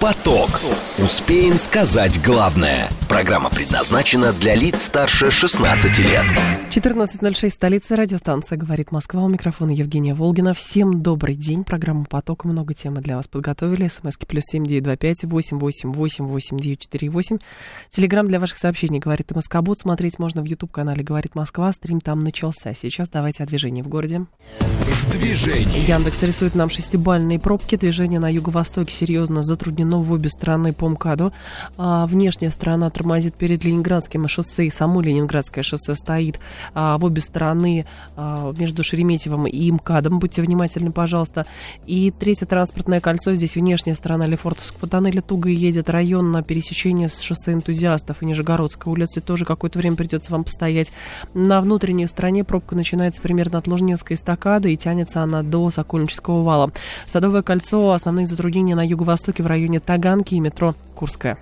Поток. Успеем сказать главное. Программа предназначена для лиц старше 16 лет. 14.06, столица, радиостанция «Говорит Москва». У микрофона Евгения Волгина. Всем добрый день. Программа «Поток». Много темы для вас подготовили. СМСки +7 925 888 8948. Телеграм для ваших сообщений «Говорит Москобот». Смотреть можно в YouTube-канале «Говорит Москва». Стрим там начался. Сейчас давайте о движении в городе. Движение. Яндекс рисует нам 6-бальные пробки. Движение на юго-востоке серьезно затруднено в обе стороны по МКАДу. А внешняя сторона тормозит перед Ленинградским шоссе. И само Ленинградское шоссе стоит в обе стороны между Шереметьевым и МКАДом. Будьте внимательны, пожалуйста. И третье транспортное кольцо. Здесь внешняя сторона Лефортовского тоннеля туго едет. Район на пересечении с шоссе Энтузиастов и Нижегородской улицы. Тоже какое-то время придется вам постоять. На внутренней стороне пробка начинается примерно от Лужненской эстакады и тянется она до Сокольнического вала. Садовое кольцо. Основные затруднения на юго-востоке в районе Таганки и метро Курская.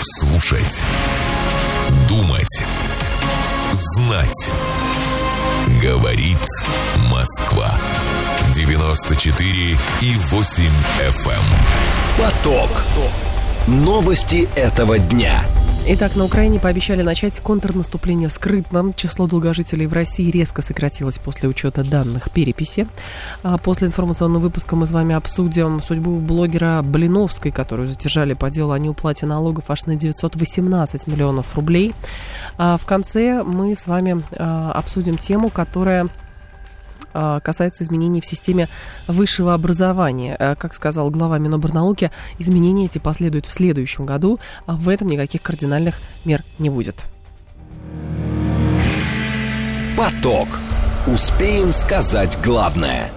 Слушать. Думать. Знать. Говорит Москва. 94,8 FM. Поток. Новости этого дня. Итак, на Украине пообещали начать контрнаступление скрытно. Число долгожителей в России резко сократилось после учета данных переписи. После информационного выпуска мы с вами обсудим судьбу блогера Блиновской, которую задержали по делу о неуплате налогов аж на 918 миллионов рублей. В конце мы с вами обсудим тему, которая касается изменений в системе высшего образования. Как сказал глава Минобрнауки, изменения эти последуют в следующем году. В этом никаких кардинальных мер не будет. Поток. Успеем сказать главное.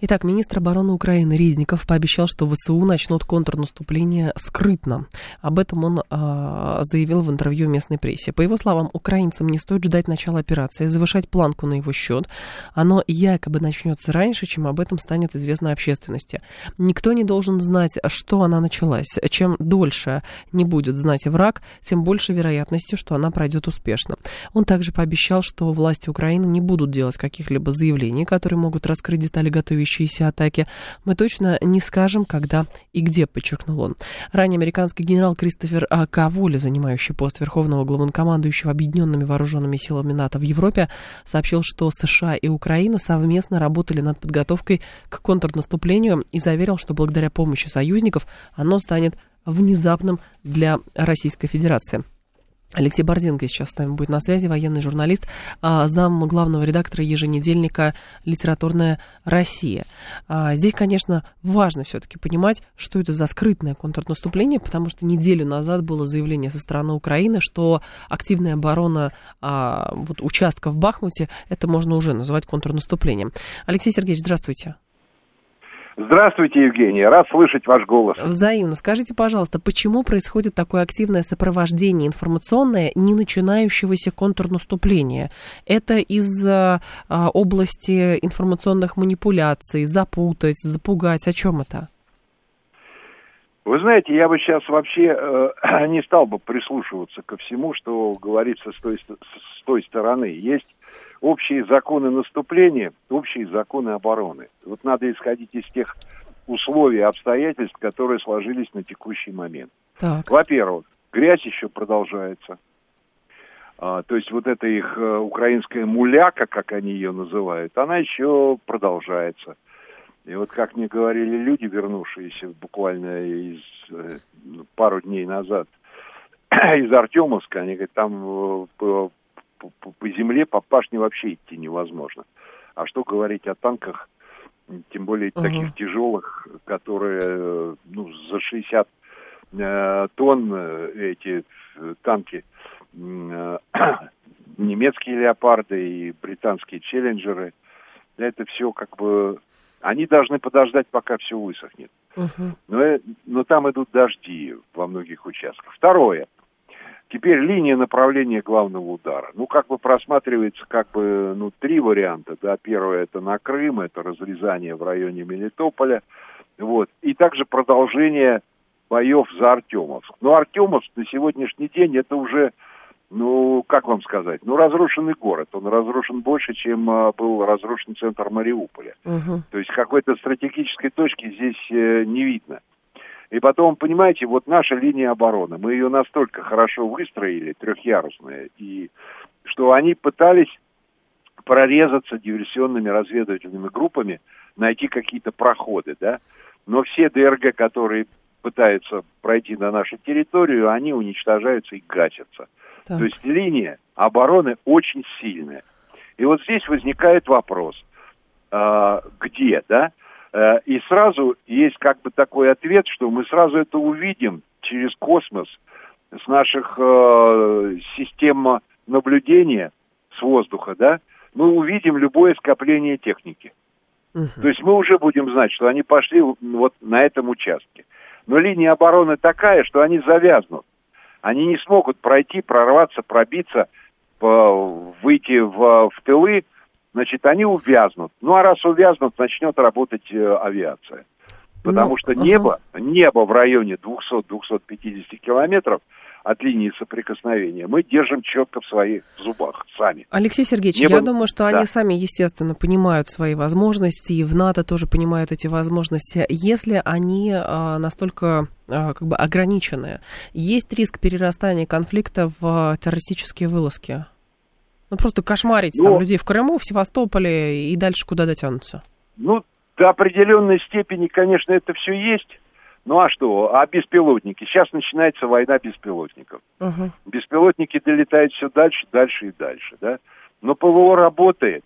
Итак, министр обороны Украины Резников пообещал, что ВСУ начнут контрнаступление скрытно. Об этом он заявил в интервью местной прессе. По его словам, украинцам не стоит ждать начала операции, завышать планку на его счет. Оно якобы начнется раньше, чем об этом станет известно общественности. Никто не должен знать, что она началась. Чем дольше не будет знать враг, тем больше вероятности, что она пройдет успешно. Он также пообещал, что власти Украины не будут делать каких-либо заявлений, которые могут раскрыть детали готовящихся атаки. Мы точно не скажем, когда и где, подчеркнул он. Ранее американский генерал Кристофер Кавули, занимающий пост верховного главнокомандующего объединенными вооруженными силами НАТО в Европе, сообщил, что США и Украина совместно работали над подготовкой к контрнаступлению и заверил, что благодаря помощи союзников оно станет внезапным для Российской Федерации. Алексей Борзенко сейчас с нами будет на связи, военный журналист, зам главного редактора еженедельника «Литературная Россия». Здесь, конечно, важно все-таки понимать, что это за скрытное контрнаступление, потому что неделю назад было заявление со стороны Украины, что активная оборона участка в Бахмуте, это можно уже называть контрнаступлением. Алексей Сергеевич, здравствуйте. Здравствуйте, Евгений. Рад слышать ваш голос. Взаимно. Скажите, пожалуйста, почему происходит такое активное сопровождение информационное не начинающегося контрнаступления? Это из-за области информационных манипуляций, запутать, запугать? О чем это? Вы знаете, я бы сейчас вообще не стал бы прислушиваться ко всему, что говорится с той стороны. Есть общие законы наступления, общие законы обороны. Вот надо исходить из тех условий и обстоятельств, которые сложились на текущий момент. Так. Во-первых, грязь еще продолжается. То есть вот эта их украинская муляка, как они ее называют, она еще продолжается. И вот как мне говорили люди, вернувшиеся буквально из пару дней назад из Артемовска, они говорят, там по земле, по пашне вообще идти невозможно. А что говорить о танках, тем более таких тяжелых, которые за 60 тонн эти танки, немецкие леопарды и британские челленджеры, это все как бы... Они должны подождать, пока все высохнет. Но там идут дожди во многих участках. Второе. Теперь линия направления главного удара. Просматривается три варианта. Да? Первое — это на Крым, это разрезание в районе Мелитополя. Вот. И также продолжение боев за Артемовск. Но Артемовск на сегодняшний день это уже как вам сказать, ну, разрушенный город. Он разрушен больше, чем был разрушен центр Мариуполя. Угу. То есть какой-то стратегической точки здесь не видно. И потом, понимаете, вот наша линия обороны, мы ее настолько хорошо выстроили, трехъярусная, и что они пытались прорезаться диверсионными разведывательными группами, найти какие-то проходы, да. Но все ДРГ, которые пытаются пройти на нашу территорию, они уничтожаются и гасятся. Так. То есть линия обороны очень сильная. И вот здесь возникает вопрос, где, да? И сразу есть как бы такой ответ, что мы сразу это увидим через космос с наших систем наблюдения с воздуха, да, мы увидим любое скопление техники. Uh-huh. То есть мы уже будем знать, что они пошли вот на этом участке. Но линия обороны такая, что они завязнут. Они не смогут пройти, прорваться, пробиться, выйти в тылы. Значит, они увязнут. Ну, а раз увязнут, начнет работать авиация. Потому что небо в районе 200-250 километров от линии соприкосновения мы держим четко в своих зубах сами. Алексей Сергеевич, небо... я думаю, что они сами, естественно, понимают свои возможности, и в НАТО тоже понимают эти возможности. Если они настолько... как бы ограниченные, есть риск перерастания конфликта в террористические вылазки? Ну, просто кошмарить там людей в Крыму, в Севастополе и дальше куда дотянутся. Ну, до определенной степени, конечно, это все есть. Ну, а что? А беспилотники? Сейчас начинается война беспилотников. Угу. Беспилотники долетают все дальше, дальше и дальше, да? Но ПВО работает.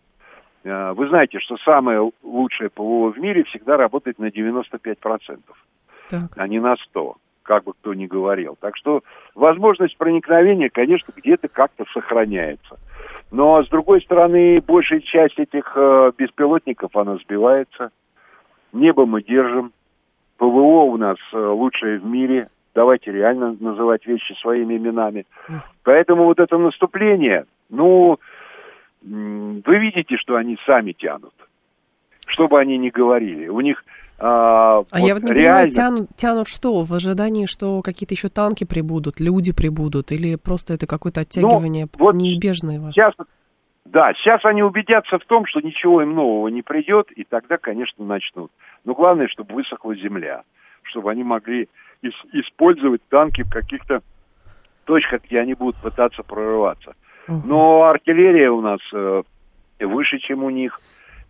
Вы знаете, что самое лучшее ПВО в мире всегда работает на 95%, так. а не на 100%. Как бы кто ни говорил. Так что возможность проникновения, конечно, где-то как-то сохраняется. Но, с другой стороны, большая часть этих беспилотников, она сбивается. Небо мы держим. ПВО у нас лучшее в мире. Давайте реально называть вещи своими именами. Поэтому вот это наступление, ну, вы видите, что они сами тянут. Что бы они ни говорили. У них... А вот я вот не реально... понимаю, тянут что? В ожидании, что какие-то еще танки прибудут, люди прибудут, или просто это какое-то оттягивание вот неизбежное? Сейчас, да, сейчас они убедятся в том, что ничего им нового не придет, и тогда, конечно, начнут. Но главное, чтобы высохла земля, чтобы они могли использовать танки в каких-то точках, где они будут пытаться прорываться. Угу. Но артиллерия у нас выше, чем у них.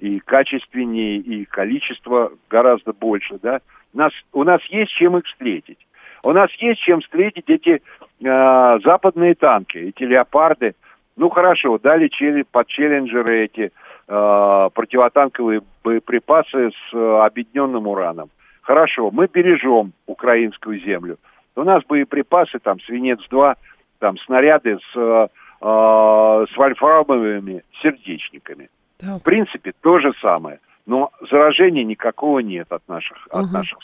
И качественнее, и количество гораздо больше, да. У нас есть чем их встретить. У нас есть чем встретить эти западные танки, эти леопарды. Ну, хорошо, дали под челленджеры эти противотанковые боеприпасы с обедненным ураном. Хорошо, мы бережем украинскую землю. У нас боеприпасы, там, «Свинец-2», там, снаряды с вольфрамовыми сердечниками. В принципе, то же самое. Но заражения никакого нет от наших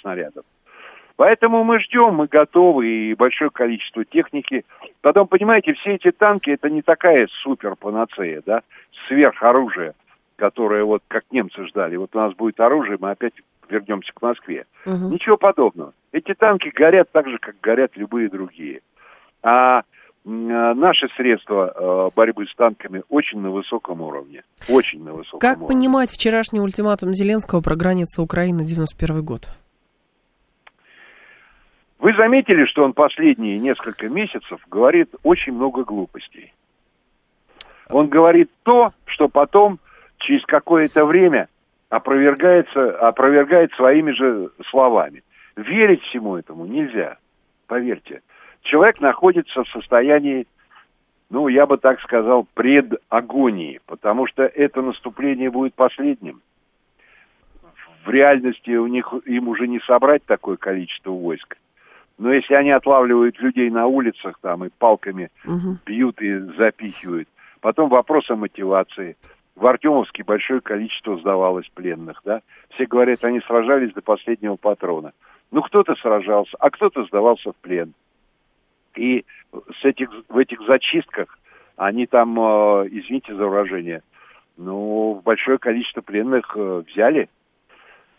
снарядов. Поэтому мы ждем, мы готовы, и большое количество техники. Потом, понимаете, все эти танки, это не такая супер-панацея, да, сверхоружие, которое вот как немцы ждали. Вот у нас будет оружие, мы опять вернемся к Москве. Угу. Ничего подобного. Эти танки горят так же, как горят любые другие. А... Наши средства борьбы с танками очень на высоком уровне. Очень на высоком уровне. Как понимать вчерашний ультиматум Зеленского про границу Украины 91 год? Вы заметили, что он последние несколько месяцев говорит очень много глупостей. Он говорит то, что потом, через какое-то время, опровергает своими же словами. Верить всему этому нельзя, поверьте. Человек находится в состоянии, ну, я бы так сказал, предагонии, потому что это наступление будет последним. В реальности им уже не собрать такое количество войск. Но если они отлавливают людей на улицах там и палками бьют и запихивают, потом вопрос о мотивации. В Артемовске большое количество сдавалось пленных, да. Все говорят, они сражались до последнего патрона. Ну, кто-то сражался, а кто-то сдавался в плен. И в этих зачистках они там, извините за выражение, ну, большое количество пленных взяли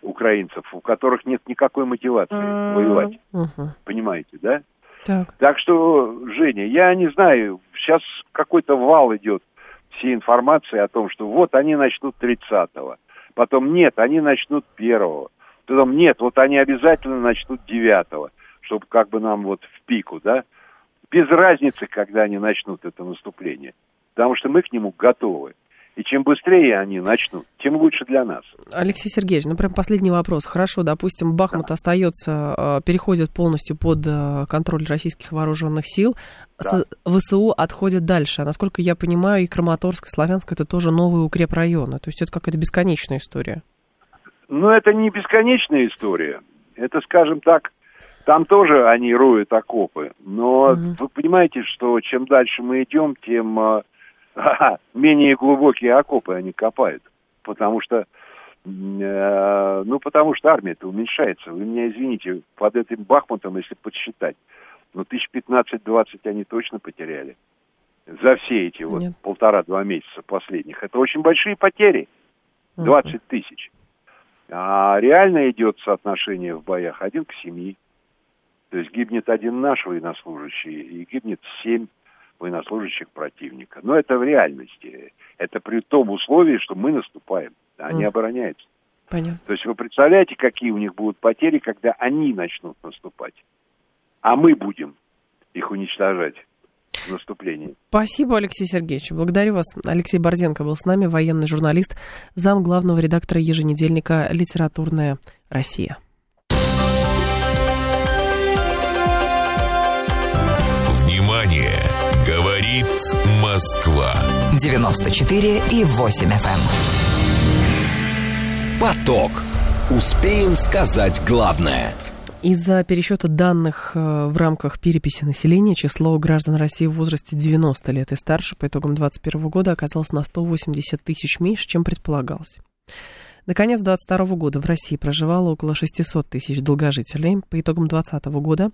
украинцев, у которых нет никакой мотивации воевать. Понимаете, да? Так что, Женя, я не знаю, сейчас какой-то вал идет всей информации о том, что вот они начнут 30-го, потом нет, они начнут 1-го, потом нет, вот они обязательно начнут 9-го, чтобы как бы нам вот в пику, да? Без разницы, когда они начнут это наступление, потому что мы к нему готовы. И чем быстрее они начнут, тем лучше для нас. Алексей Сергеевич, ну прям последний вопрос. Хорошо, допустим, Бахмут остается, переходит полностью под контроль российских вооруженных сил. Да. ВСУ отходит дальше. Насколько я понимаю, и Краматорск, и Славянск — это тоже новые укрепрайоны. То есть это какая-то бесконечная история. Ну, это не бесконечная история. Это, скажем так, там тоже они роют окопы. Но вы понимаете, что чем дальше мы идем, тем... менее глубокие окопы они копают, потому что армия-то уменьшается. Вы меня извините, под этим Бахмутом, если подсчитать, ну, 15-20 они точно потеряли за все эти вот 1,5-2 месяца последних. Это очень большие потери, 20 тысяч. А реально идет соотношение в боях 1 к 7. То есть гибнет один наш военнослужащий и гибнет 7 военнослужащих противника. Но это в реальности. Это при том условии, что мы наступаем, а они обороняются. Понятно. То есть вы представляете, какие у них будут потери, когда они начнут наступать. А мы будем их уничтожать в наступлении. Спасибо, Алексей Сергеевич. Благодарю вас. Алексей Борзенко был с нами, военный журналист, зам главного редактора еженедельника «Литературная Россия». Говорит Москва. 94,8 FM. Поток. Успеем сказать главное. Из-за пересчета данных в рамках переписи населения число граждан России в возрасте 90 лет и старше по итогам 2021 года оказалось на 180 тысяч меньше, чем предполагалось. До конца 2022 года в России проживало около 600 тысяч долгожителей. По итогам 2020 года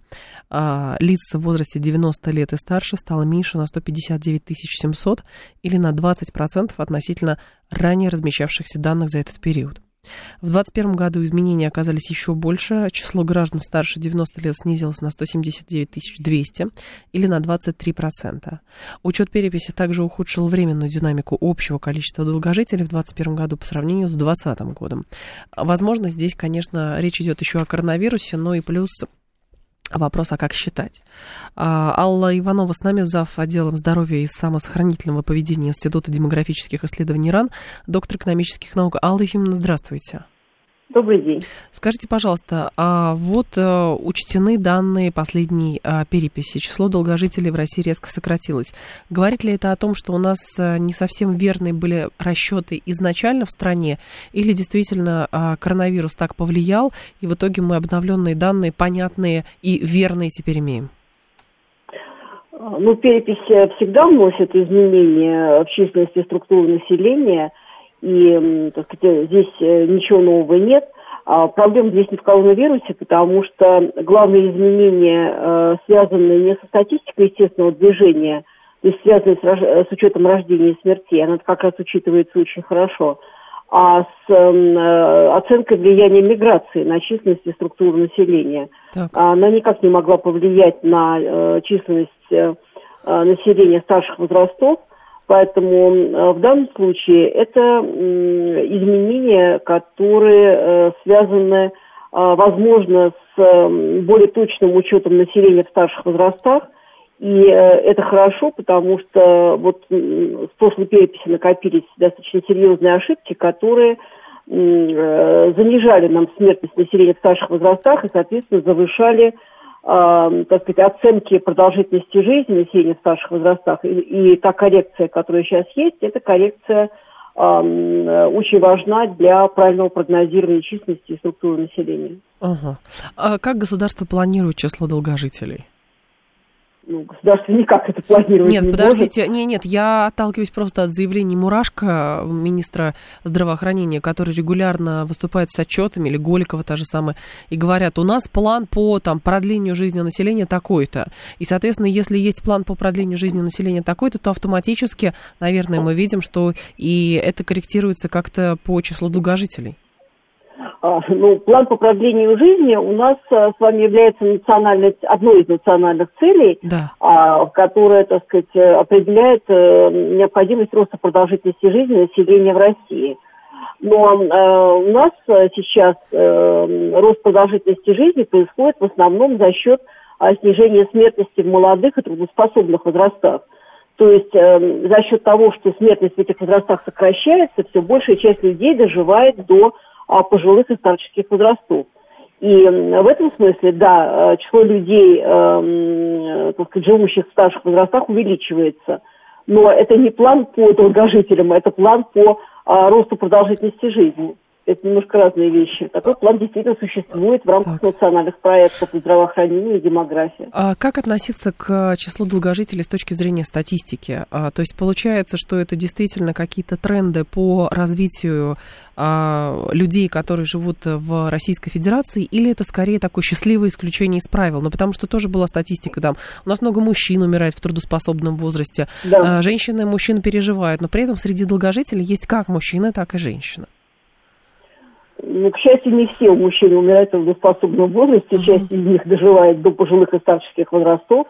лиц в возрасте 90 лет и старше стало меньше на 159 700 или на 20% относительно ранее размещавшихся данных за этот период. В 2021 году изменения оказались еще больше. Число граждан старше 90 лет снизилось на 179 200 или на 23%. Учет переписи также ухудшил временную динамику общего количества долгожителей в 2021 году по сравнению с 2020 годом. Возможно, здесь, конечно, речь идет еще о коронавирусе, но и плюс... Вопрос, а как считать? Алла Иванова с нами, зав. Отделом здоровья и самосохранительного поведения Института демографических исследований РАН, доктор экономических наук. Алла Ефимовна, здравствуйте. Добрый день. Скажите, пожалуйста, вот учтены данные последней переписи. Число долгожителей в России резко сократилось. Говорит ли это о том, что у нас не совсем верные были расчеты изначально в стране, или действительно коронавирус так повлиял, и в итоге мы обновленные данные, понятные и верные теперь имеем? Ну, перепись всегда вносит изменения в численности структуры населения, и, так сказать, здесь ничего нового нет. Проблема здесь не в коронавирусе, потому что главные изменения связаны не со статистикой естественного движения, то есть связаны с учетом рождения и смерти, она как раз учитывается очень хорошо, а с оценкой влияния миграции на численность и структуру населения. Так. Она никак не могла повлиять на численность населения старших возрастов, поэтому в данном случае это изменения, которые связаны, возможно, с более точным учетом населения в старших возрастах. И это хорошо, потому что вот с прошлой переписи накопились достаточно серьезные ошибки, которые занижали нам смертность населения в старших возрастах и, соответственно, завышали, так сказать, оценки продолжительности жизни населения в старших возрастах, и та коррекция, которая сейчас есть, эта коррекция очень важна для правильного прогнозирования численности и структуры населения. Ага. А как государство планирует число долгожителей? Ну, государство никак это планирует. Нет, не подождите, может. Нет, я отталкиваюсь просто от заявлений Мурашко, министра здравоохранения, который регулярно выступает с отчетами, или Голикова та же самая, и говорят, у нас план по продлению жизни населения такой-то. И, соответственно, если есть план по продлению жизни населения такой-то, то автоматически, наверное, мы видим, что и это корректируется как-то по числу долгожителей. Ну, план по продлению жизни у нас с вами является одной из национальных целей, да, которая, так сказать, определяет необходимость роста продолжительности жизни населения в России. Но у нас сейчас рост продолжительности жизни происходит в основном за счет снижения смертности в молодых и трудоспособных возрастах. То есть за счет того, что смертность в этих возрастах сокращается, все большая часть людей доживает до пожилых и старческих возрастов. И в этом смысле, да, число людей, так сказать, живущих в старших возрастах увеличивается. Но это не план по долгожителям, это план по росту продолжительности жизни. Это немножко разные вещи. Такой план действительно существует в рамках национальных проектов по здравоохранению и демографии. А как относиться к числу долгожителей с точки зрения статистики? То есть получается, что это действительно какие-то тренды по развитию людей, которые живут в Российской Федерации, или это скорее такое счастливое исключение из правил? Ну, потому что тоже была статистика, там, у нас много мужчин умирает в трудоспособном возрасте, да, женщины и мужчины переживают, но при этом среди долгожителей есть как мужчины, так и женщины. Ну, к счастью, не все мужчины умирают в трудоспособном возрасте, часть из них доживает до пожилых и старческих возрастов,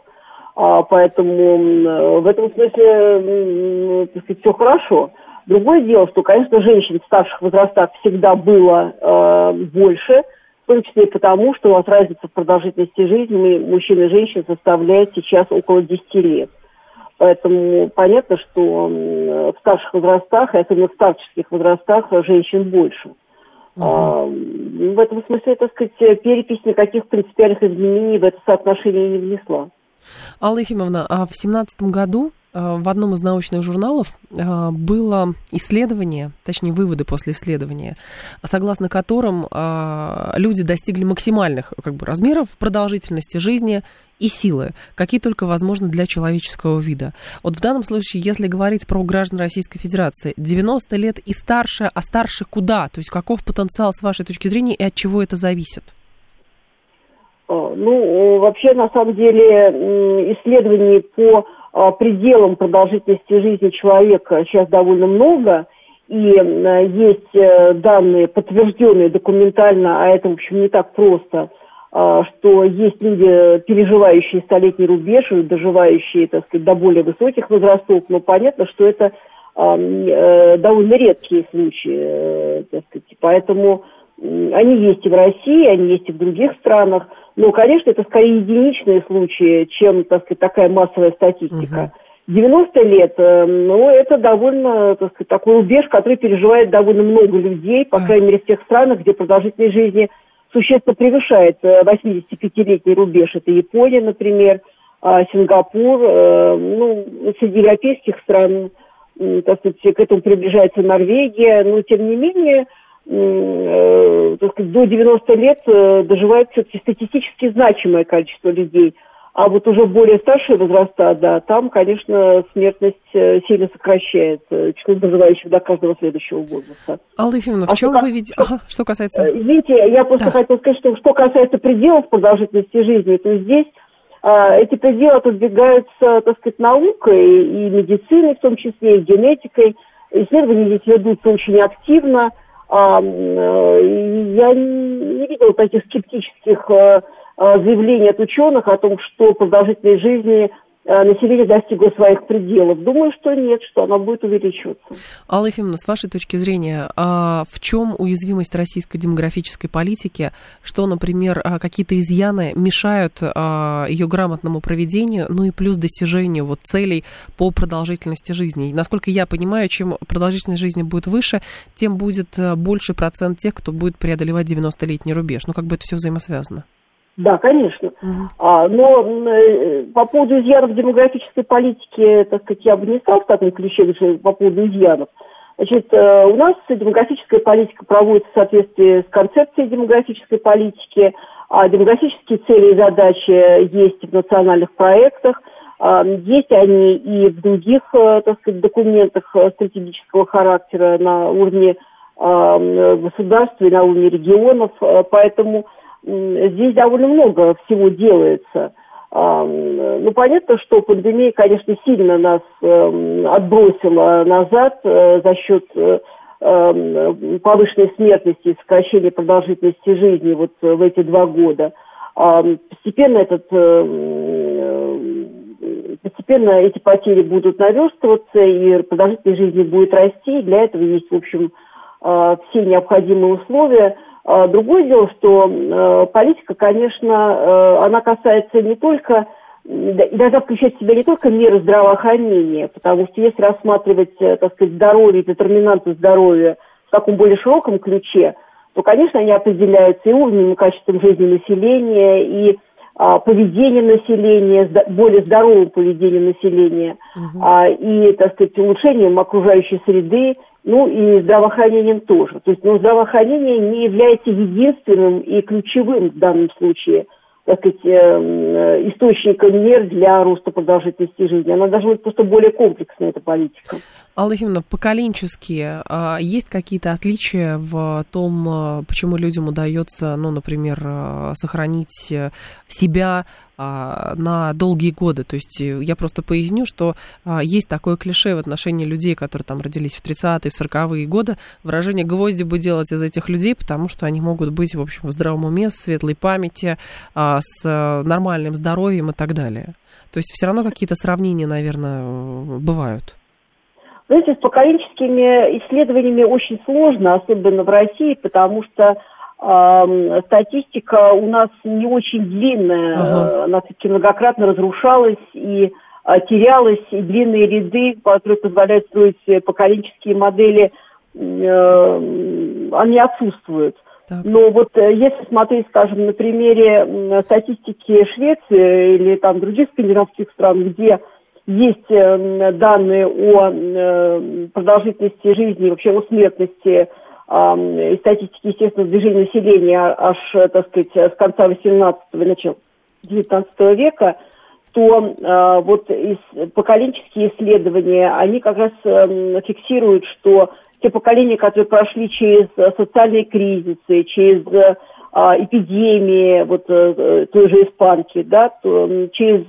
поэтому в этом смысле, так сказать, все хорошо. Другое дело, что, конечно, женщин в старших возрастах всегда было больше, в том числе и потому, что у нас разница в продолжительности жизни мужчин и женщин составляет сейчас около 10 лет. Поэтому понятно, что в старших возрастах, и особенно в старческих возрастах, женщин больше. В этом смысле, так сказать, перепись никаких принципиальных изменений в это соотношение не внесла. Алла Ефимовна, а в 2017 году в одном из научных журналов было исследование, точнее, выводы после исследования, согласно которым люди достигли максимальных, как бы, размеров продолжительности жизни и силы, какие только возможны для человеческого вида. Вот в данном случае, если говорить про граждан Российской Федерации, 90 лет и старше, а старше куда? То есть каков потенциал с вашей точки зрения и от чего это зависит? Ну, вообще, на самом деле, исследований по пределам продолжительности жизни человека сейчас довольно много, и есть данные, подтвержденные документально, а это, в общем, не так просто, что есть люди, переживающие столетний рубеж, доживающие, так сказать, до более высоких возрастов, но понятно, что это довольно редкие случаи, так сказать, поэтому они есть и в России, они есть и в других странах. Но, конечно, это скорее единичные случаи, чем, так сказать, такая массовая статистика. 90 лет, ну, это довольно, так сказать, такой рубеж, который переживает довольно много людей, по крайней мере, в тех странах, где продолжительность жизни существенно превышает 85-летний рубеж. Это Япония, например, Сингапур, ну, среди европейских стран, так сказать, к этому приближается Норвегия, но, тем не менее, так сказать, до 90 лет доживает все-таки статистически значимое количество людей. А вот уже более старшие возраста, да, там, конечно, смертность сильно сокращается, число доживающих до каждого следующего возраста. Алла Ефимовна, в чем вы видите... Что касается... Извините, я просто хотела сказать, что касается пределов продолжительности жизни, то здесь эти пределы отодвигаются, так сказать, наукой и медициной, в том числе и генетикой. Исследования здесь ведутся очень активно. Я не видела таких скептических заявлений от ученых о том, что продолжительность жизни население достигло своих пределов. Думаю, что нет, что она будет увеличиваться. Алла Ефимовна, с вашей точки зрения, в чем уязвимость российской демографической политики? Что, например, какие-то изъяны мешают ее грамотному проведению, ну и плюс достижению вот целей по продолжительности жизни? И, насколько я понимаю, чем продолжительность жизни будет выше, тем будет больше процент тех, кто будет преодолевать 90-летний рубеж. Ну, как бы это все взаимосвязано? Да, конечно. Но по поводу изъянов демографической политики, так сказать, я бы не стала в таком ключе по поводу изъянов. Значит, у нас демографическая политика проводится в соответствии с концепцией демографической политики, а демографические цели и задачи есть в национальных проектах, есть они и в других, так сказать, документах стратегического характера на уровне государства и на уровне регионов, поэтому здесь довольно много всего делается. Ну, понятно, что пандемия, конечно, сильно нас отбросила назад за счет повышенной смертности и сокращения продолжительности жизни вот в эти 2 года, постепенно эти потери будут наверстываться, и продолжительность жизни будет расти, и для этого есть, в общем, все необходимые условия. Другое дело, что политика, конечно, она касается не только, должна включать в себя не только меры здравоохранения, потому что если рассматривать, так сказать, здоровье, детерминанты здоровья в таком более широком ключе, то, конечно, они определяются и уровнем, и качеством жизни населения, и поведением населения, более здоровым поведением населения, и, так сказать, улучшением окружающей среды, ну и здравоохранением тоже. То есть, ну, здравоохранение не является единственным и ключевым в данном случае, так сказать, источником мер для роста продолжительности жизни. Она должна быть просто более комплексная, эта политика. Алла Ивановна, поколенчески есть какие-то отличия в том, почему людям удается, ну, например, сохранить себя на долгие годы? То есть я просто поясню, что есть такое клише в отношении людей, которые там родились в 30-е, 40-е годы. Выражение «гвозди бы делать из этих людей», потому что они могут быть, в общем, в здравом уме, с светлой памяти, с нормальным здоровьем и так далее. То есть все равно какие-то сравнения, наверное, бывают. Знаете, с поколенческими исследованиями очень сложно, особенно в России, потому что статистика у нас не очень длинная, она все-таки многократно разрушалась и терялась, и длинные ряды, которые позволяют строить поколенческие модели, они отсутствуют. Так. Но вот если смотреть, скажем, на примере статистики Швеции или там других скандинавских стран, где есть данные о продолжительности жизни, вообще о смертности, и статистики, естественно, движения населения аж, так сказать, с конца 18-го и начала 19 века, то вот поколенческие исследования, они как раз фиксируют, что те поколения, которые прошли через социальные кризисы, через эпидемии, вот той же испанки, да, через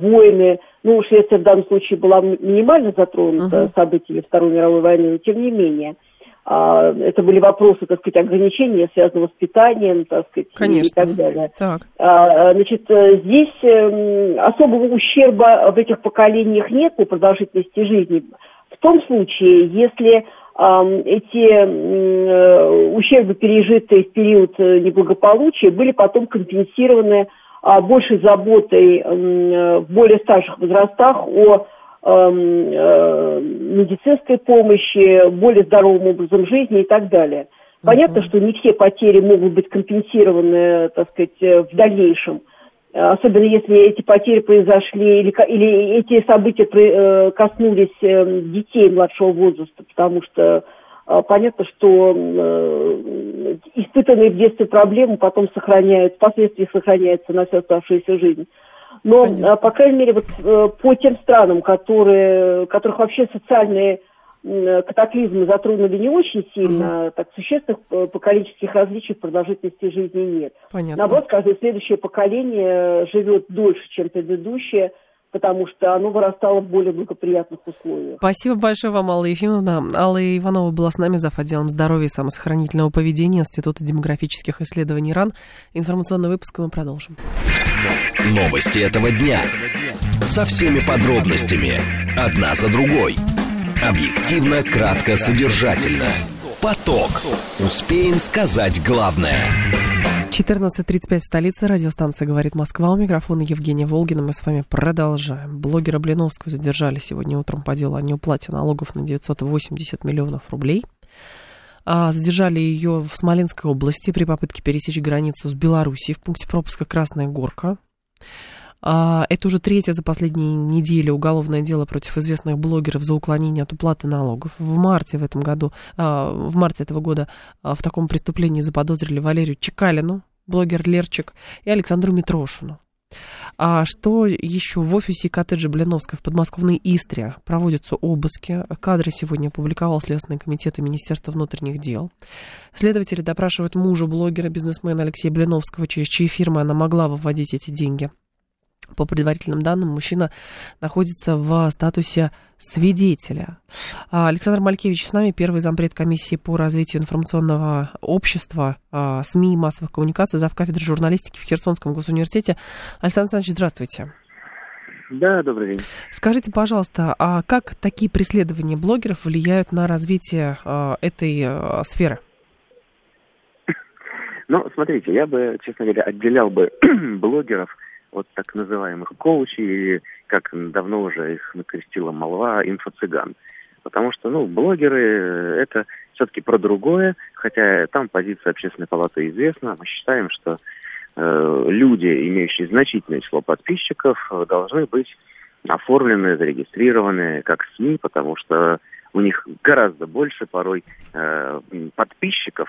войны, ну, Швеция в данном случае была минимально затронута событиями Второй мировой войны, но тем не менее. Это были вопросы, так сказать, ограничения, связанного с питанием, так сказать, и так далее. Так. Значит, здесь особого ущерба в этих поколениях нет по продолжительности жизни. В том случае, если эти ущербы, пережитые в период неблагополучия, были потом компенсированы большей заботой в более старших возрастах о медицинской помощи, более здоровым образом жизни и так далее. Понятно, что не все потери могут быть компенсированы, так сказать, в дальнейшем. Особенно если эти потери произошли или эти события коснулись детей младшего возраста, потому что понятно, что испытанные в детстве проблемы потом сохраняются, впоследствии сохраняются на всю оставшуюся жизнь. Но, по крайней мере, вот по тем странам, которых вообще социальные катаклизмы затронули не очень сильно, так существенных поколенческих различий в продолжительности жизни нет. Понятно. Наоборот, каждое следующее поколение живет дольше, чем предыдущее, потому что оно вырастало в более благоприятных условиях. Спасибо большое вам, Алла Ефимовна. Алла Иванова была с нами, зав. Отделом здоровья и самосохранительного поведения Института демографических исследований РАН. Информационный выпуск мы продолжим. Новости этого дня. Со всеми подробностями. Одна за другой. Объективно, кратко, содержательно. Поток. Успеем сказать главное. 14:35 в столице. Радиостанция «Говорит Москва». У микрофона Евгения Волгина. Мы с вами продолжаем. Блогера Блиновскую задержали сегодня утром по делу о неуплате налогов на 980 миллионов рублей. Задержали ее в Смоленской области при попытке пересечь границу с Белоруссией в пункте пропуска «Красная Горка». Это уже 3-е за последние недели уголовное дело против известных блогеров за уклонение от уплаты налогов. В марте этого года в таком преступлении заподозрили Валерию Чекалину, блогер Лерчик, и Александру Митрошину. А что еще? В офисе и коттедже Блиновской в подмосковной Истре проводятся обыски. Кадры сегодня опубликовал Следственный комитет и Министерство внутренних дел. Следователи допрашивают мужа блогера, бизнесмена Алексея Блиновского, через чьи фирмы она могла выводить эти деньги. по предварительным данным, мужчина находится в статусе свидетеля. Александр Малькевич с нами, первый зампред комиссии по развитию информационного общества, СМИ и массовых коммуникаций, завкафедры журналистики в Херсонском госуниверситете. Александр Александрович, здравствуйте. Да, добрый день. Скажите, пожалуйста, а как такие преследования блогеров влияют на развитие этой сферы? Ну, смотрите, я бы, честно говоря, отделял бы блогеров от так называемых коучей, как давно уже их накрестила молва, инфо-цыган. Потому что, блогеры — это все-таки про другое, хотя там позиция Общественной палаты известна. Мы считаем, что люди, имеющие значительное число подписчиков, должны быть оформлены, зарегистрированы как СМИ, потому что у них гораздо больше порой подписчиков,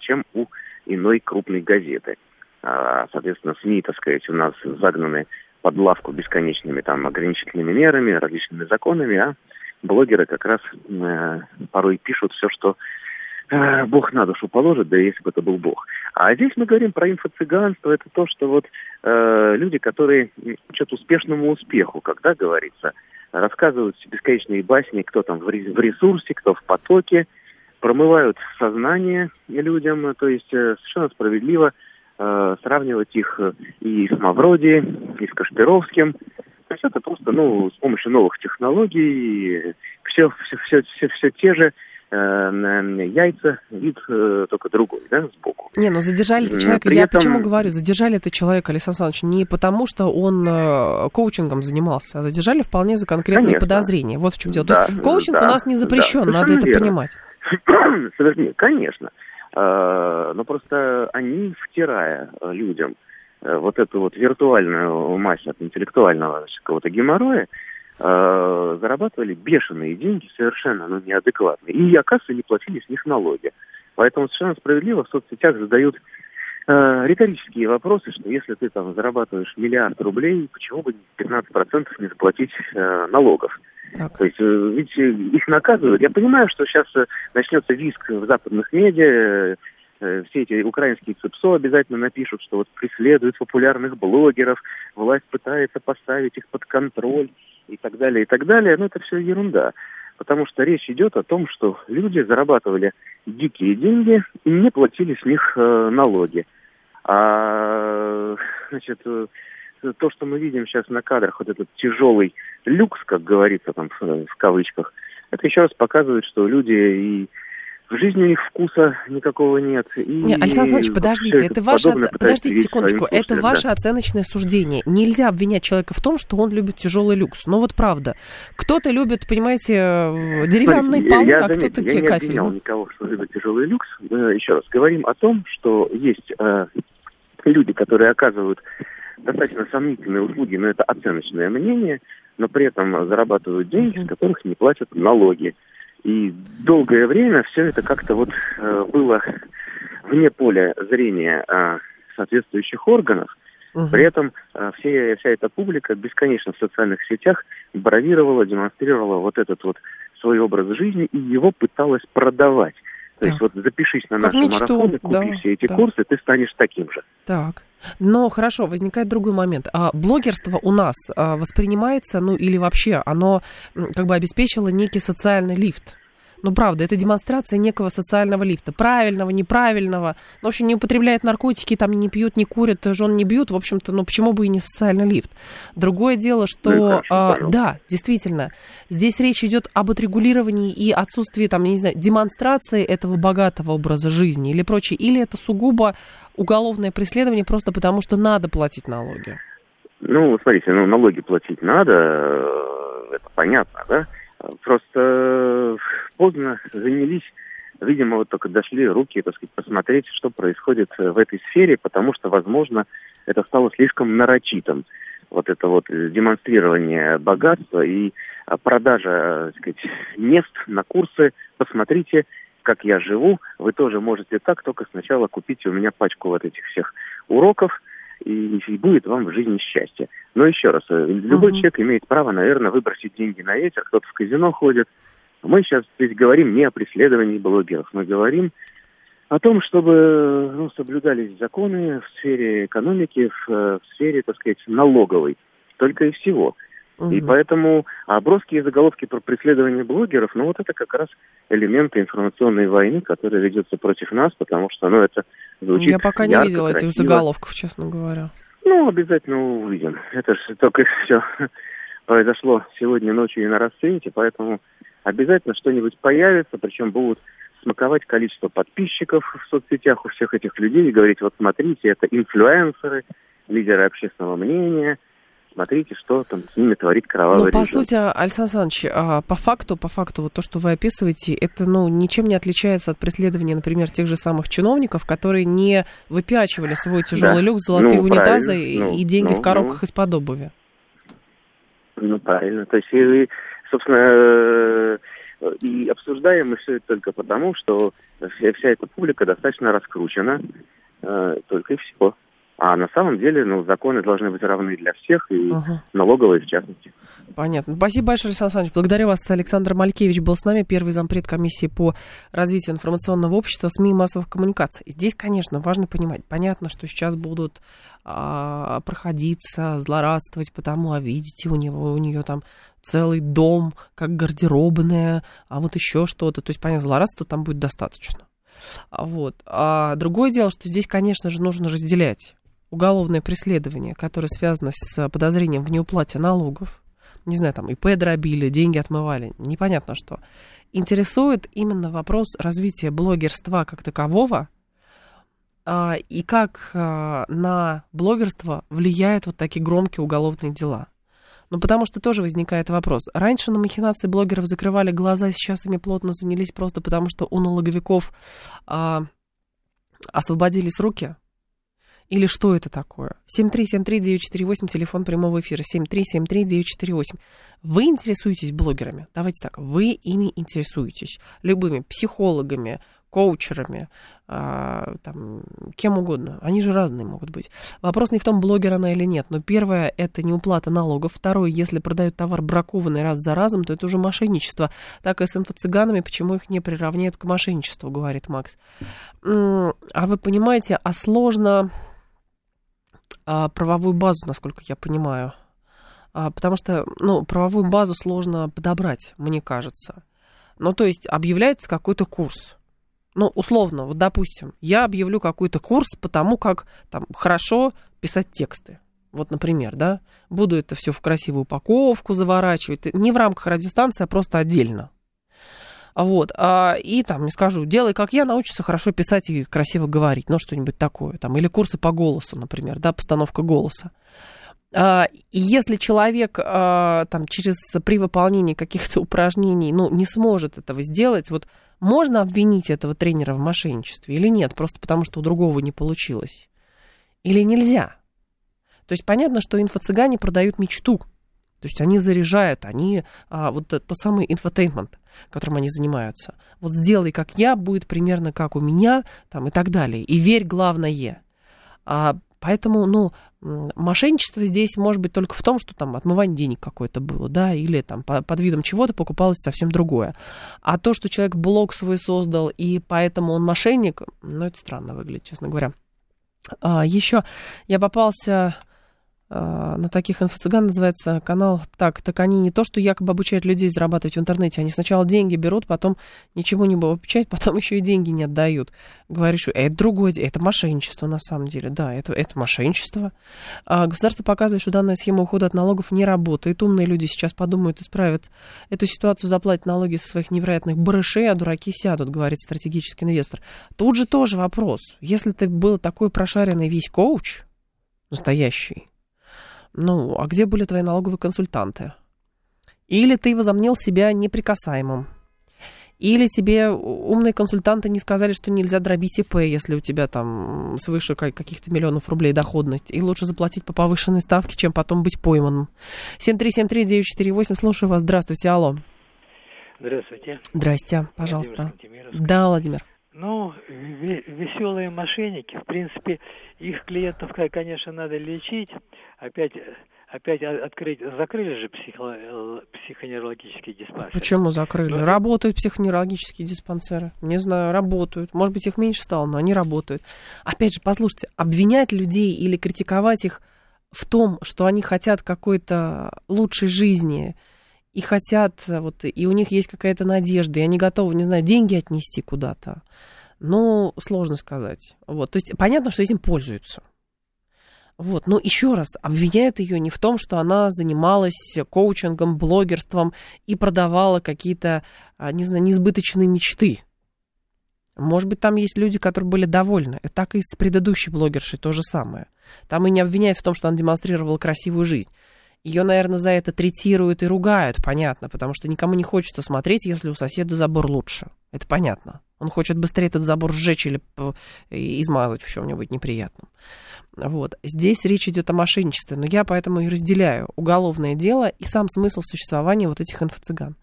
чем у иной крупной газеты. Соответственно, СМИ, так сказать, у нас загнаны под лавку бесконечными ограничительными мерами, различными законами, а блогеры как раз порой пишут все, что Бог на душу положит, да если бы это был Бог. А здесь мы говорим про инфо-цыганство, это то, что люди, которые учат успешному успеху, когда говорится, рассказывают бесконечные басни, кто там в ресурсе, кто в потоке, промывают сознание людям, то есть совершенно справедливо сравнивать их и с Мавроди, и с Кашпировским. То есть это просто, с помощью новых технологий, все те же яйца, вид только другой, сбоку. Задержали-то человека, почему говорю, задержали это человека, Александр Александрович, не потому, что он коучингом занимался, а задержали вполне за конкретные подозрения, вот в чем дело. То есть коучинг у нас не запрещен, надо это понимать. Совершенно, конечно. Но просто они, втирая людям вот эту виртуальную массу от интеллектуального какого-то геморроя, зарабатывали бешеные деньги, совершенно неадекватные. И, оказывается, не платили с них налоги. Поэтому совершенно справедливо в соцсетях задают риторические вопросы, что если ты зарабатываешь миллиард рублей, почему бы 15% не заплатить налогов? Так. То есть ведь их наказывают. Я понимаю, что сейчас начнется визг в западных медиа, все эти украинские ЦИПСО обязательно напишут, что преследуют популярных блогеров, власть пытается поставить их под контроль и так далее, и так далее. Но это все ерунда, потому что речь идет о том, что люди зарабатывали дикие деньги и не платили с них налоги. А то, что мы видим сейчас на кадрах, этот тяжелый люкс, как говорится в кавычках, это еще раз показывает, что люди и в жизни у них вкуса никакого нет. Александр Александрович, подождите, подождите секундочку, это ваше оценочное суждение. Нельзя обвинять человека в том, что он любит тяжелый люкс. Ну вот правда. Кто-то любит, понимаете, деревянные полы, а кто-то кафель. Я не обвинял никого, что любит тяжелый люкс. Еще раз, говорим о том, что есть люди, которые оказывают достаточно сомнительные услуги, но это оценочное мнение, но при этом зарабатывают деньги, с которых не платят налоги. И долгое время все это как-то было вне поля зрения соответствующих органов. При этом вся эта публика бесконечно в социальных сетях бравировала, демонстрировала этот свой образ жизни и его пыталась продавать. То есть запишись на наши марафоны, купи все эти курсы, ты станешь таким же. Так. Но хорошо, возникает другой момент. А блогерство у нас воспринимается, или вообще оно обеспечило некий социальный лифт. Правда, это демонстрация некого социального лифта. Правильного, неправильного. В общем, не употребляют наркотики, не пьют, не курят, жен не бьют. В общем-то, почему бы и не социальный лифт? Другое дело, что... действительно, здесь речь идет об отрегулировании и отсутствии, демонстрации этого богатого образа жизни или прочее. Или это сугубо уголовное преследование просто потому, что надо платить налоги? Смотрите, налоги платить надо, это понятно, да? Просто поздно занялись, видимо, только дошли руки, посмотреть, что происходит в этой сфере, потому что, возможно, это стало слишком нарочитым. Это демонстрирование богатства и продажа, мест на курсы. Посмотрите, как я живу, вы тоже можете так, только сначала купите у меня пачку этих всех уроков, и будет вам в жизни счастье. Но еще раз, любой человек имеет право, наверное, выбросить деньги на ветер, кто-то в казино ходит. Мы сейчас говорим не о преследовании блогеров, мы говорим о том, чтобы соблюдались законы в сфере экономики, в сфере, так сказать, налоговой. Только и всего. Угу. И поэтому броские заголовки про преследование блогеров, вот это как раз элементы информационной войны, которая ведется против нас, потому что, это звучит ярко, красиво. Я пока не видела этих заголовков, честно говоря. Обязательно увидим. Это же только все произошло сегодня ночью и на расцвете, поэтому обязательно что-нибудь появится, причем будут смаковать количество подписчиков в соцсетях у всех этих людей и говорить, смотрите, это инфлюенсеры, лидеры общественного мнения, смотрите, что там с ними творит кровавый режим. По сути, Александр Александрович, по факту, то, что вы описываете, это, ничем не отличается от преследования, например, тех же самых чиновников, которые не выпячивали свой тяжелый люкс, золотые унитазы и деньги в коробках из-под обуви. Правильно. То есть, собственно, и обсуждаем мы все это только потому, что вся эта публика достаточно раскручена, только и всего. А на самом деле, законы должны быть равны для всех, и налоговые в частности. Понятно. Спасибо большое, Александр Александрович. Благодарю вас. Александр Малькевич был с нами, первый зампред комиссии по развитию информационного общества, СМИ и массовых коммуникаций. Здесь, конечно, важно понимать. Понятно, что сейчас будут проходиться, злорадствовать, потому, видите, у нее там целый дом, как гардеробная, еще что-то. То есть, понятно, злорадства там будет достаточно. А другое дело, что здесь, конечно же, нужно разделять уголовное преследование, которое связано с подозрением в неуплате налогов, не знаю, там ИП дробили, деньги отмывали, непонятно что, интересует именно вопрос развития блогерства как такового и как на блогерство влияют такие громкие уголовные дела. Потому что тоже возникает вопрос. Раньше на махинации блогеров закрывали глаза, сейчас ими плотно занялись просто потому, что у налоговиков освободились руки. Или что это такое? 7373948, телефон прямого эфира, 7373948. Вы интересуетесь блогерами? Давайте так, вы ими интересуетесь. Любыми психологами, коучерами, кем угодно. Они же разные могут быть. Вопрос не в том, блогер она или нет. Но первое, это неуплата налогов. Второе, если продают товар бракованный раз за разом, то это уже мошенничество. Так и с инфо-цыганами, почему их не приравняют к мошенничеству, говорит Макс. А вы понимаете, сложно правовую базу, насколько я понимаю. Потому что, правовую базу сложно подобрать, мне кажется. То есть объявляется какой-то курс. Условно, допустим, я объявлю какой-то курс по тому, как хорошо писать тексты. Например, да, буду это все в красивую упаковку заворачивать. Не в рамках радиостанции, а просто отдельно. И не скажу, делай, как я, научишься хорошо писать и красиво говорить. Что-нибудь такое. Или курсы по голосу, например, да, постановка голоса. И если человек при выполнении каких-то упражнений не сможет этого сделать, можно обвинить этого тренера в мошенничестве или нет, просто потому что у другого не получилось? Или нельзя? То есть понятно, что инфо-цыгане продают мечту. То есть они заряжают, они тот самый инфотейнмент, которым они занимаются. Сделай, как я, будет примерно как у меня, и так далее. И верь, главное. Поэтому, мошенничество здесь может быть только в том, что отмывание денег какое-то было, да, или под видом чего-то покупалось совсем другое. А то, что человек блог свой создал, и поэтому он мошенник, это странно выглядит, честно говоря. Еще я попался на таких инфо-цыган, называется канал «Так они не то, что якобы обучают людей зарабатывать в интернете, они сначала деньги берут, потом ничего не обучают, потом еще и деньги не отдают». Говоришь, что это другое, это мошенничество на самом деле, да, это мошенничество. Государство показывает, что данная схема ухода от налогов не работает. Умные люди сейчас подумают, исправят эту ситуацию, заплатят налоги со своих невероятных барышей, а дураки сядут, говорит стратегический инвестор. Тут же тоже вопрос, если ты был такой прошаренный весь коуч, настоящий, а где были твои налоговые консультанты? Или ты возомнил себя неприкасаемым? Или тебе умные консультанты не сказали, что нельзя дробить ИП, если у тебя свыше каких-то миллионов рублей доходность, и лучше заплатить по повышенной ставке, чем потом быть пойманным? 7373948, слушаю вас. Здравствуйте, алло. Здравствуйте. Здрасте, пожалуйста. Да, Владимир. Веселые мошенники, в принципе, их клиентов, конечно, надо лечить. Опять Опять закрыли же психоневрологические диспансеры. Почему закрыли? Ну, работают психоневрологические диспансеры. Не знаю, работают. Может быть, их меньше стало, но они работают. Опять же, послушайте, обвинять людей или критиковать их в том, что они хотят какой-то лучшей жизни, и хотят, вот, и у них есть какая-то надежда, и они готовы, не знаю, деньги отнести куда-то. Ну, сложно сказать. Вот. То есть понятно, что этим пользуются. Вот, но еще раз, обвиняют ее не в том, что она занималась коучингом, блогерством и продавала какие-то, не знаю, несбыточные мечты. Может быть, там есть люди, которые были довольны. Так и с предыдущей блогершей то же самое. Там и не обвиняют в том, что она демонстрировала красивую жизнь. Ее, наверное, за это третируют и ругают, понятно, потому что никому не хочется смотреть, если у соседа забор лучше. Это понятно. Он хочет быстрее этот забор сжечь или измазать в чем-нибудь неприятном. Вот. Здесь речь идет о мошенничестве, но я поэтому и разделяю уголовное дело и сам смысл существования вот этих инфо-цыган.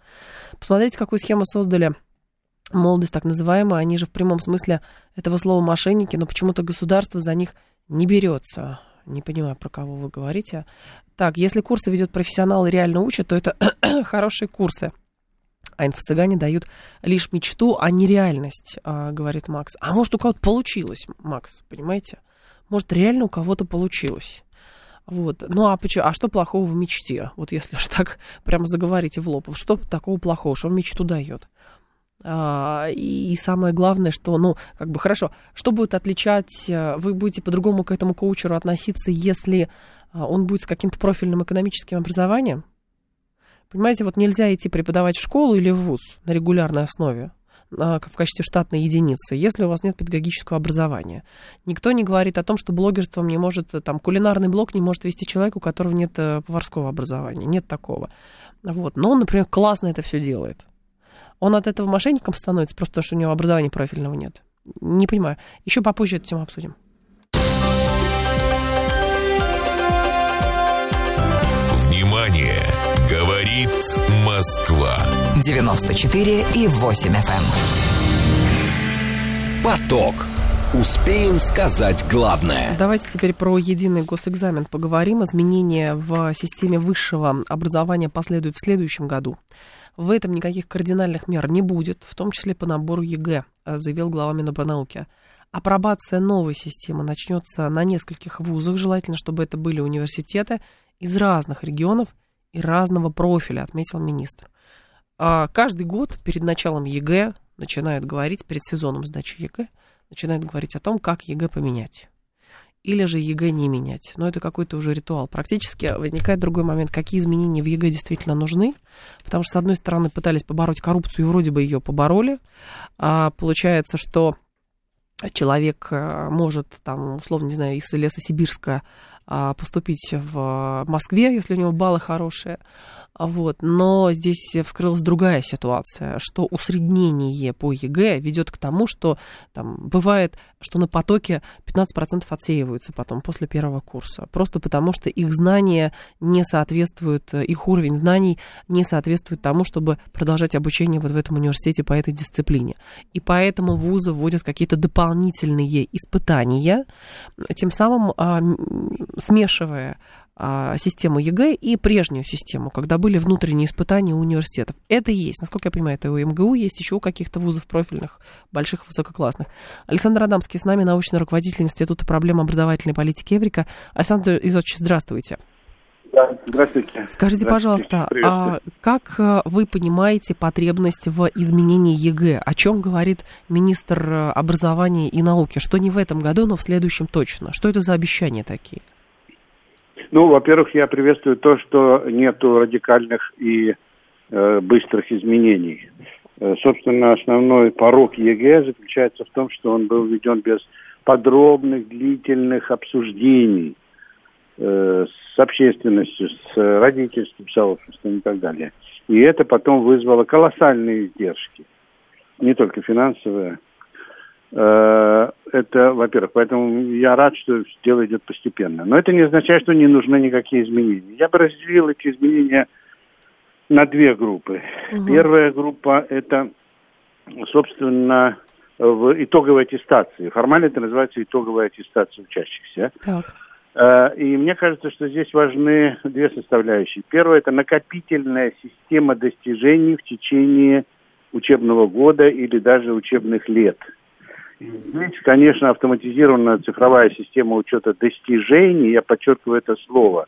Посмотрите, какую схему создали молодость так называемая. Они же в прямом смысле этого слова мошенники, но почему-то государство за них не берется. Не понимаю, про кого вы говорите. Так, если курсы ведет профессионал и реально учат, то это хорошие курсы. А инфо-цыгане дают лишь мечту, а не реальность, говорит Макс. А может, у кого-то получилось, Макс, понимаете? Может, реально у кого-то получилось. Вот. Ну, а что плохого в мечте? Вот если уж так прямо заговорите в лоб. Что такого плохого, что он мечту дает? И самое главное, что, ну, как бы, хорошо, что будет отличать, вы будете по-другому к этому коучеру относиться, если он будет с каким-то профильным экономическим образованием? Понимаете, вот нельзя идти преподавать в школу или в вуз на регулярной основе, в качестве штатной единицы, если у вас нет педагогического образования. Никто не говорит о том, что блогерством не может, там, кулинарный блог не может вести человек, у которого нет поварского образования, нет такого. Вот. Но он, например, классно это все делает. Он от этого мошенником становится просто потому, что у него образования профильного нет. Не понимаю. Еще попозже эту тему обсудим. Внимание! Говорит Москва. 94,8 FM. Поток. Успеем сказать главное. Давайте теперь про единый госэкзамен поговорим. Изменения в системе высшего образования последуют в следующем году. В этом никаких кардинальных мер не будет, в том числе по набору ЕГЭ, заявил глава Минобрнауки. Апробация новой системы начнется на нескольких вузах. Желательно, чтобы это были университеты из разных регионов и разного профиля, отметил министр. Каждый год перед началом ЕГЭ начинают говорить, перед сезоном сдачи ЕГЭ, начинают говорить о том, как ЕГЭ поменять. Или же ЕГЭ не менять. Но это какой-то уже ритуал. Практически возникает другой момент, какие изменения в ЕГЭ действительно нужны. Потому что, с одной стороны, пытались побороть коррупцию, и вроде бы ее побороли. А получается, что человек может, там, условно, не знаю, из Лесосибирска поступить в Москве, если у него баллы хорошие. Вот. Но здесь вскрылась другая ситуация, что усреднение по ЕГЭ ведет к тому, что там, бывает, что на потоке 15% отсеиваются потом, после первого курса. Просто потому, что их знания не соответствуют, их уровень знаний не соответствует тому, чтобы продолжать обучение вот в этом университете по этой дисциплине. И поэтому вузы вводят какие-то дополнительные испытания, тем самым смешивая систему ЕГЭ и прежнюю систему, когда были внутренние испытания у университетов. Это есть, насколько я понимаю, это у МГУ есть, еще у каких-то вузов профильных, больших, высококлассных. Александр Адамский с нами, научный руководитель Института проблем образовательной политики Эврика. Александр Изотович, здравствуйте. Да, здравствуйте. Скажите, пожалуйста, как вы понимаете потребность в изменении ЕГЭ? О чем говорит министр образования и науки? Что не в этом году, но в следующем точно? Что это за обещания такие? Ну, во-первых, я приветствую то, что нету радикальных и быстрых изменений. Собственно, основной порок ЕГЭ заключается в том, что он был введен без подробных, длительных обсуждений с общественностью, с родительским сообществом и так далее. И это потом вызвало колоссальные издержки, не только финансовые. Это, во-первых, поэтому я рад, что дело идет постепенно. Но это не означает, что не нужны никакие изменения. Я бы разделил эти изменения на две группы. Угу. Первая группа – это, собственно, в итоговой аттестации. Формально это называется итоговая аттестация учащихся. Так. И мне кажется, что здесь важны две составляющие. Первое – это накопительная система достижений в течение учебного года или даже учебных лет. И здесь, конечно, автоматизированная цифровая система учета достижений, я подчеркиваю это слово,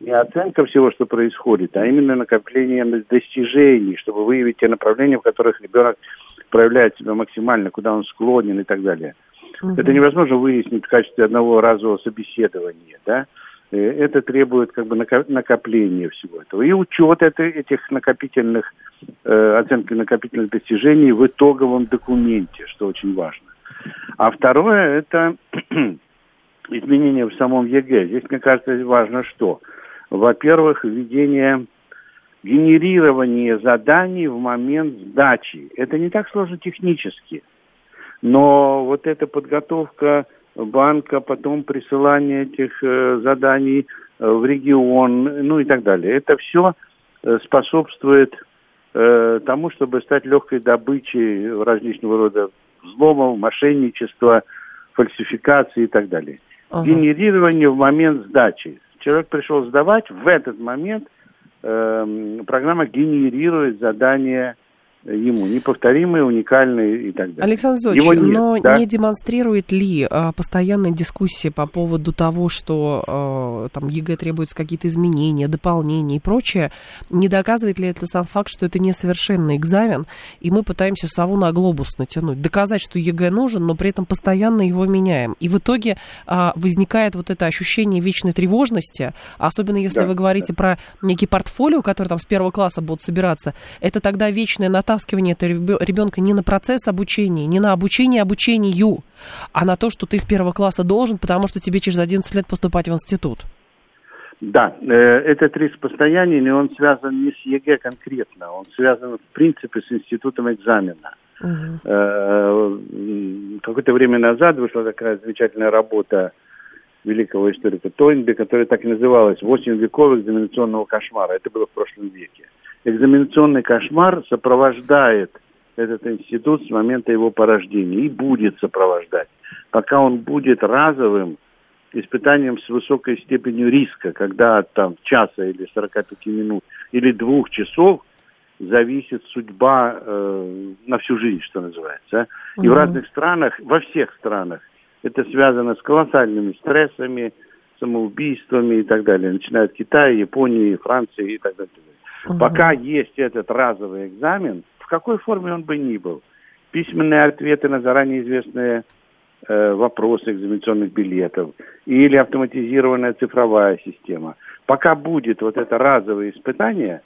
не оценка всего, что происходит, а именно накопление достижений, чтобы выявить те направления, в которых ребенок проявляет себя максимально, куда он склонен и так далее. Это невозможно выяснить в качестве одного разового собеседования, да? Это требует как бы накопления всего этого. И учет этих накопительных, оценки накопительных достижений в итоговом документе, что очень важно. А второе – это изменения в самом ЕГЭ. Здесь, мне кажется, важно что? Во-первых, введение генерирования заданий в момент сдачи. Это не так сложно технически. Но вот эта подготовка банка, потом присылание этих заданий в регион, ну и так далее. Это все способствует тому, чтобы стать легкой добычей различного рода взломов, мошенничества, фальсификации и так далее. Ага. Генерирование в момент сдачи. Человек пришел сдавать, в этот момент программа генерирует задание ему, неповторимые, уникальные и так далее. Александр Зодович, но да? Не демонстрирует ли постоянная дискуссия по поводу того, что там ЕГЭ требуются какие-то изменения, дополнения и прочее, не доказывает ли это сам факт, что это несовершенный экзамен, и мы пытаемся сову на глобус натянуть, доказать, что ЕГЭ нужен, но при этом постоянно его меняем. И в итоге возникает вот это ощущение вечной тревожности, особенно если вы говорите про некий портфолио, который там с первого класса будут собираться, это тогда вечная натаскивание этого ребенка не на процесс обучения, не на обучение обучению, а на то, что ты с первого класса должен, потому что тебе через 11 лет поступать в институт. Да, этот риск постоянный, но он связан не с ЕГЭ конкретно, он связан в принципе с институтом экзамена. Угу. Какое-то время назад вышла такая замечательная работа великого историка Тойнби, которая так и называлась «8 веков экзаменационного кошмара». Это было в прошлом веке. Экзаменационный кошмар сопровождает этот институт с момента его порождения и будет сопровождать, пока он будет разовым испытанием с высокой степенью риска, когда от там, часа или 45 минут или 2 часов зависит судьба на всю жизнь, что называется. И в разных странах, во всех странах, это связано с колоссальными стрессами, самоубийствами и так далее, начиная от Китая, Японии, Франции и так далее. Пока есть этот разовый экзамен, в какой форме он бы ни был, письменные ответы на заранее известные вопросы экзаменационных билетов или автоматизированная цифровая система, пока будет вот это разовое испытание,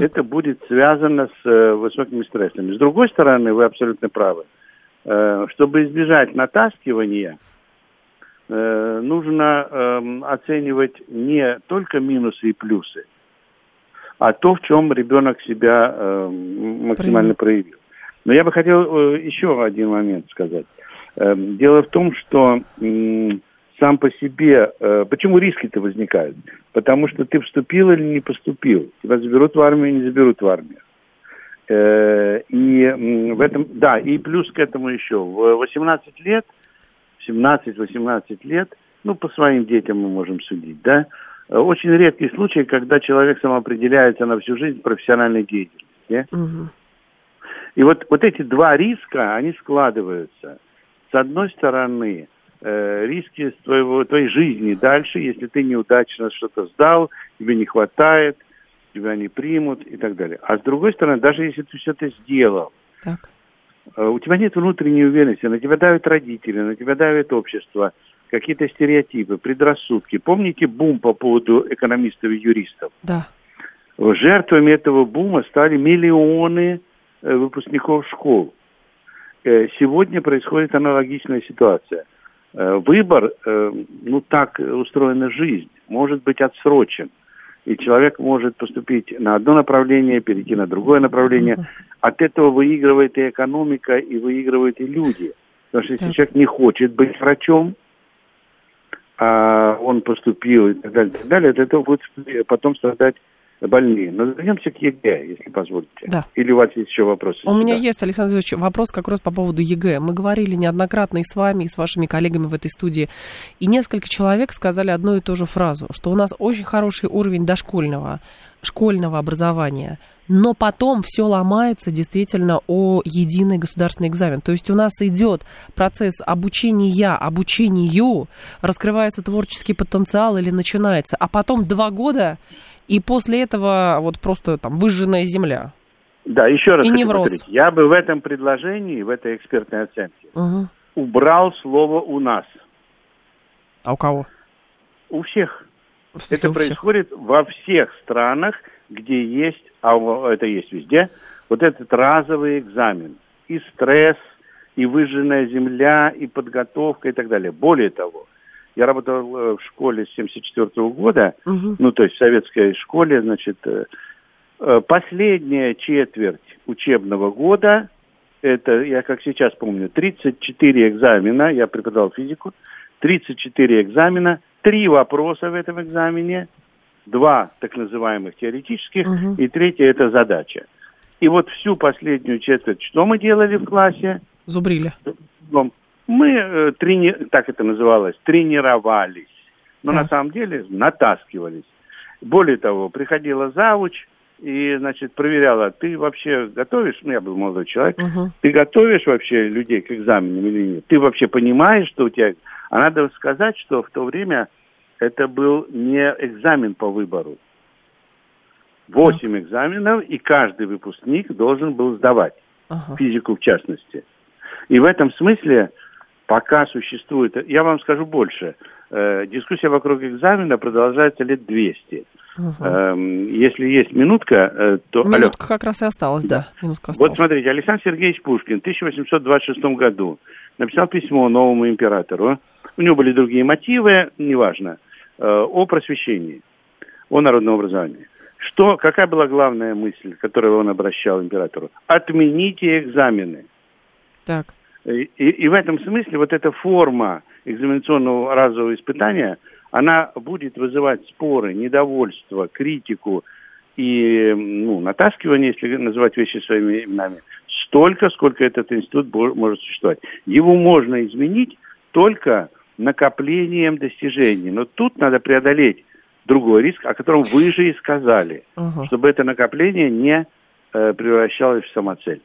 это будет связано с высокими стрессами. С другой стороны, вы абсолютно правы, чтобы избежать натаскивания, нужно оценивать не только минусы и плюсы, а то, в чем ребенок себя максимально проявил. Но я бы хотел еще один момент сказать. Дело в том, что сам по себе... Почему риски-то возникают? Потому что ты вступил или не поступил. Тебя заберут в армию или не заберут в армию. И в этом... Да, и плюс к этому еще. В 18 лет, 17-18 лет, ну, по своим детям мы можем судить, да, очень редкий случай, когда человек самоопределяется на всю жизнь в профессиональной деятельности. Угу. И вот эти два риска, они складываются. С одной стороны, риски твоей жизни дальше, если ты неудачно что-то сдал, тебе не хватает, тебя не примут и так далее. А с другой стороны, даже если ты все это сделал, так. У тебя нет внутренней уверенности, на тебя давят родители, на тебя давит общество, какие-то стереотипы, предрассудки. Помните бум по поводу экономистов и юристов? Да. Жертвами этого бума стали миллионы выпускников школ. Сегодня происходит аналогичная ситуация. Выбор, ну так устроена жизнь, может быть отсрочен. И человек может поступить на одно направление, перейти на другое направление. От этого выигрывает и экономика, и выигрывают и люди. Потому что если человек не хочет быть врачом, а он поступил и так далее, от этого будет потом страдать больные. Но вернемся к ЕГЭ, если позволите. Да. Или у вас есть еще вопросы? У меня есть, Александр Юрьевич, вопрос как раз по поводу ЕГЭ. Мы говорили неоднократно и с вами, и с вашими коллегами в этой студии. И несколько человек сказали одну и ту же фразу, что у нас очень хороший уровень дошкольного, школьного образования, но потом все ломается действительно о единый государственный экзамен. То есть у нас идет процесс обучения, обучению, раскрывается творческий потенциал или начинается, а потом 2 года, и после этого вот просто там выжженная земля. Да, еще раз хочу повторить, я бы в этом предложении, в этой экспертной оценке, угу, убрал слово «у нас». А у кого? У всех. Это происходит во всех странах, где есть, а это есть везде, вот этот разовый экзамен. И стресс, и выжженная земля, и подготовка, и так далее. Более того, я работал в школе с 1974 года, угу, ну, то есть в советской школе, значит, последняя четверть учебного года, это, я как сейчас помню, 34 экзамена, я преподавал физику, 34 экзамена, 3 вопроса в этом экзамене, 2 так называемых теоретических, угу, и 3 это задача. И вот всю последнюю четверть, что мы делали в классе? Зубрили. Мы, так это называлось, тренировались, но да, на самом деле натаскивались. Более того, приходила завуч и, значит, проверяла, ты вообще готовишь, ну я был молодой человек, угу, ты готовишь вообще людей к экзаменам или нет? Ты вообще понимаешь, что у тебя... А надо сказать, что в то время это был не экзамен по выбору. 8 экзаменов, и каждый выпускник должен был сдавать, ага, физику в частности. И в этом смысле пока существует, я вам скажу больше, дискуссия вокруг экзамена продолжается лет 200. Угу. Если есть минутка, то... Минутка как раз и осталась, да. Минутка осталась. Вот смотрите, Александр Сергеевич Пушкин в 1826 году написал письмо новому императору. У него были другие мотивы, неважно, о просвещении, о народном образовании. Что, какая была главная мысль, которую он обращал императору? Отмените экзамены. Так. И в этом смысле вот эта форма экзаменационного разового испытания, она будет вызывать споры, недовольство, критику и, ну, натаскивание, если называть вещи своими именами, столько, сколько этот институт может существовать. Его можно изменить только накоплением достижений. Но тут надо преодолеть другой риск, о котором вы же и сказали, угу, чтобы это накопление не превращалось в самоцель.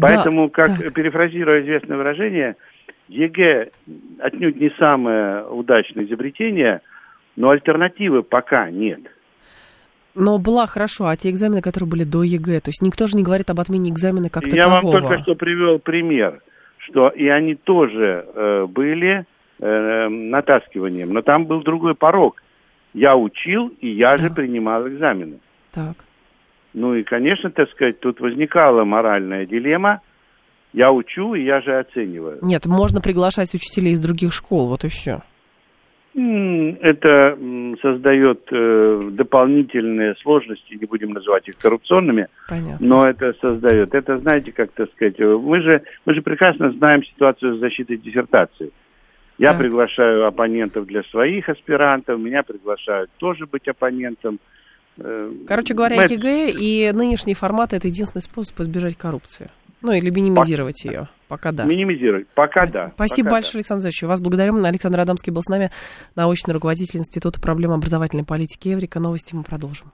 Поэтому, да, как так, перефразируя известное выражение, ЕГЭ отнюдь не самое удачное изобретение, но альтернативы пока нет. Но была хорошо, а те экзамены, которые были до ЕГЭ, то есть никто же не говорит об отмене экзамена как такового. Я вам только что привел пример, что и они тоже были натаскиванием, но там был другой порог. Я учил, и я, да, же принимал экзамены. Так. Ну и, конечно, так сказать, тут возникала моральная дилемма. Я учу, и я же оцениваю. Нет, можно приглашать учителей из других школ, вот и все. Это создает дополнительные сложности, не будем называть их коррупционными. Понятно. Но это создает. Это, знаете, как, так сказать, мы же прекрасно знаем ситуацию с защитой диссертации. Я, да, приглашаю оппонентов для своих аспирантов, меня приглашают тоже быть оппонентом. Короче говоря, ЕГЭ и нынешний формат – это единственный способ избежать коррупции. Ну, или минимизировать ее. Пока да. Минимизировать. Пока да. Спасибо пока большое, да. Александр Ильич. Вас благодарим. Александр Адамский был с нами, научный руководитель Института проблем образовательной политики Эврика. Новости мы продолжим.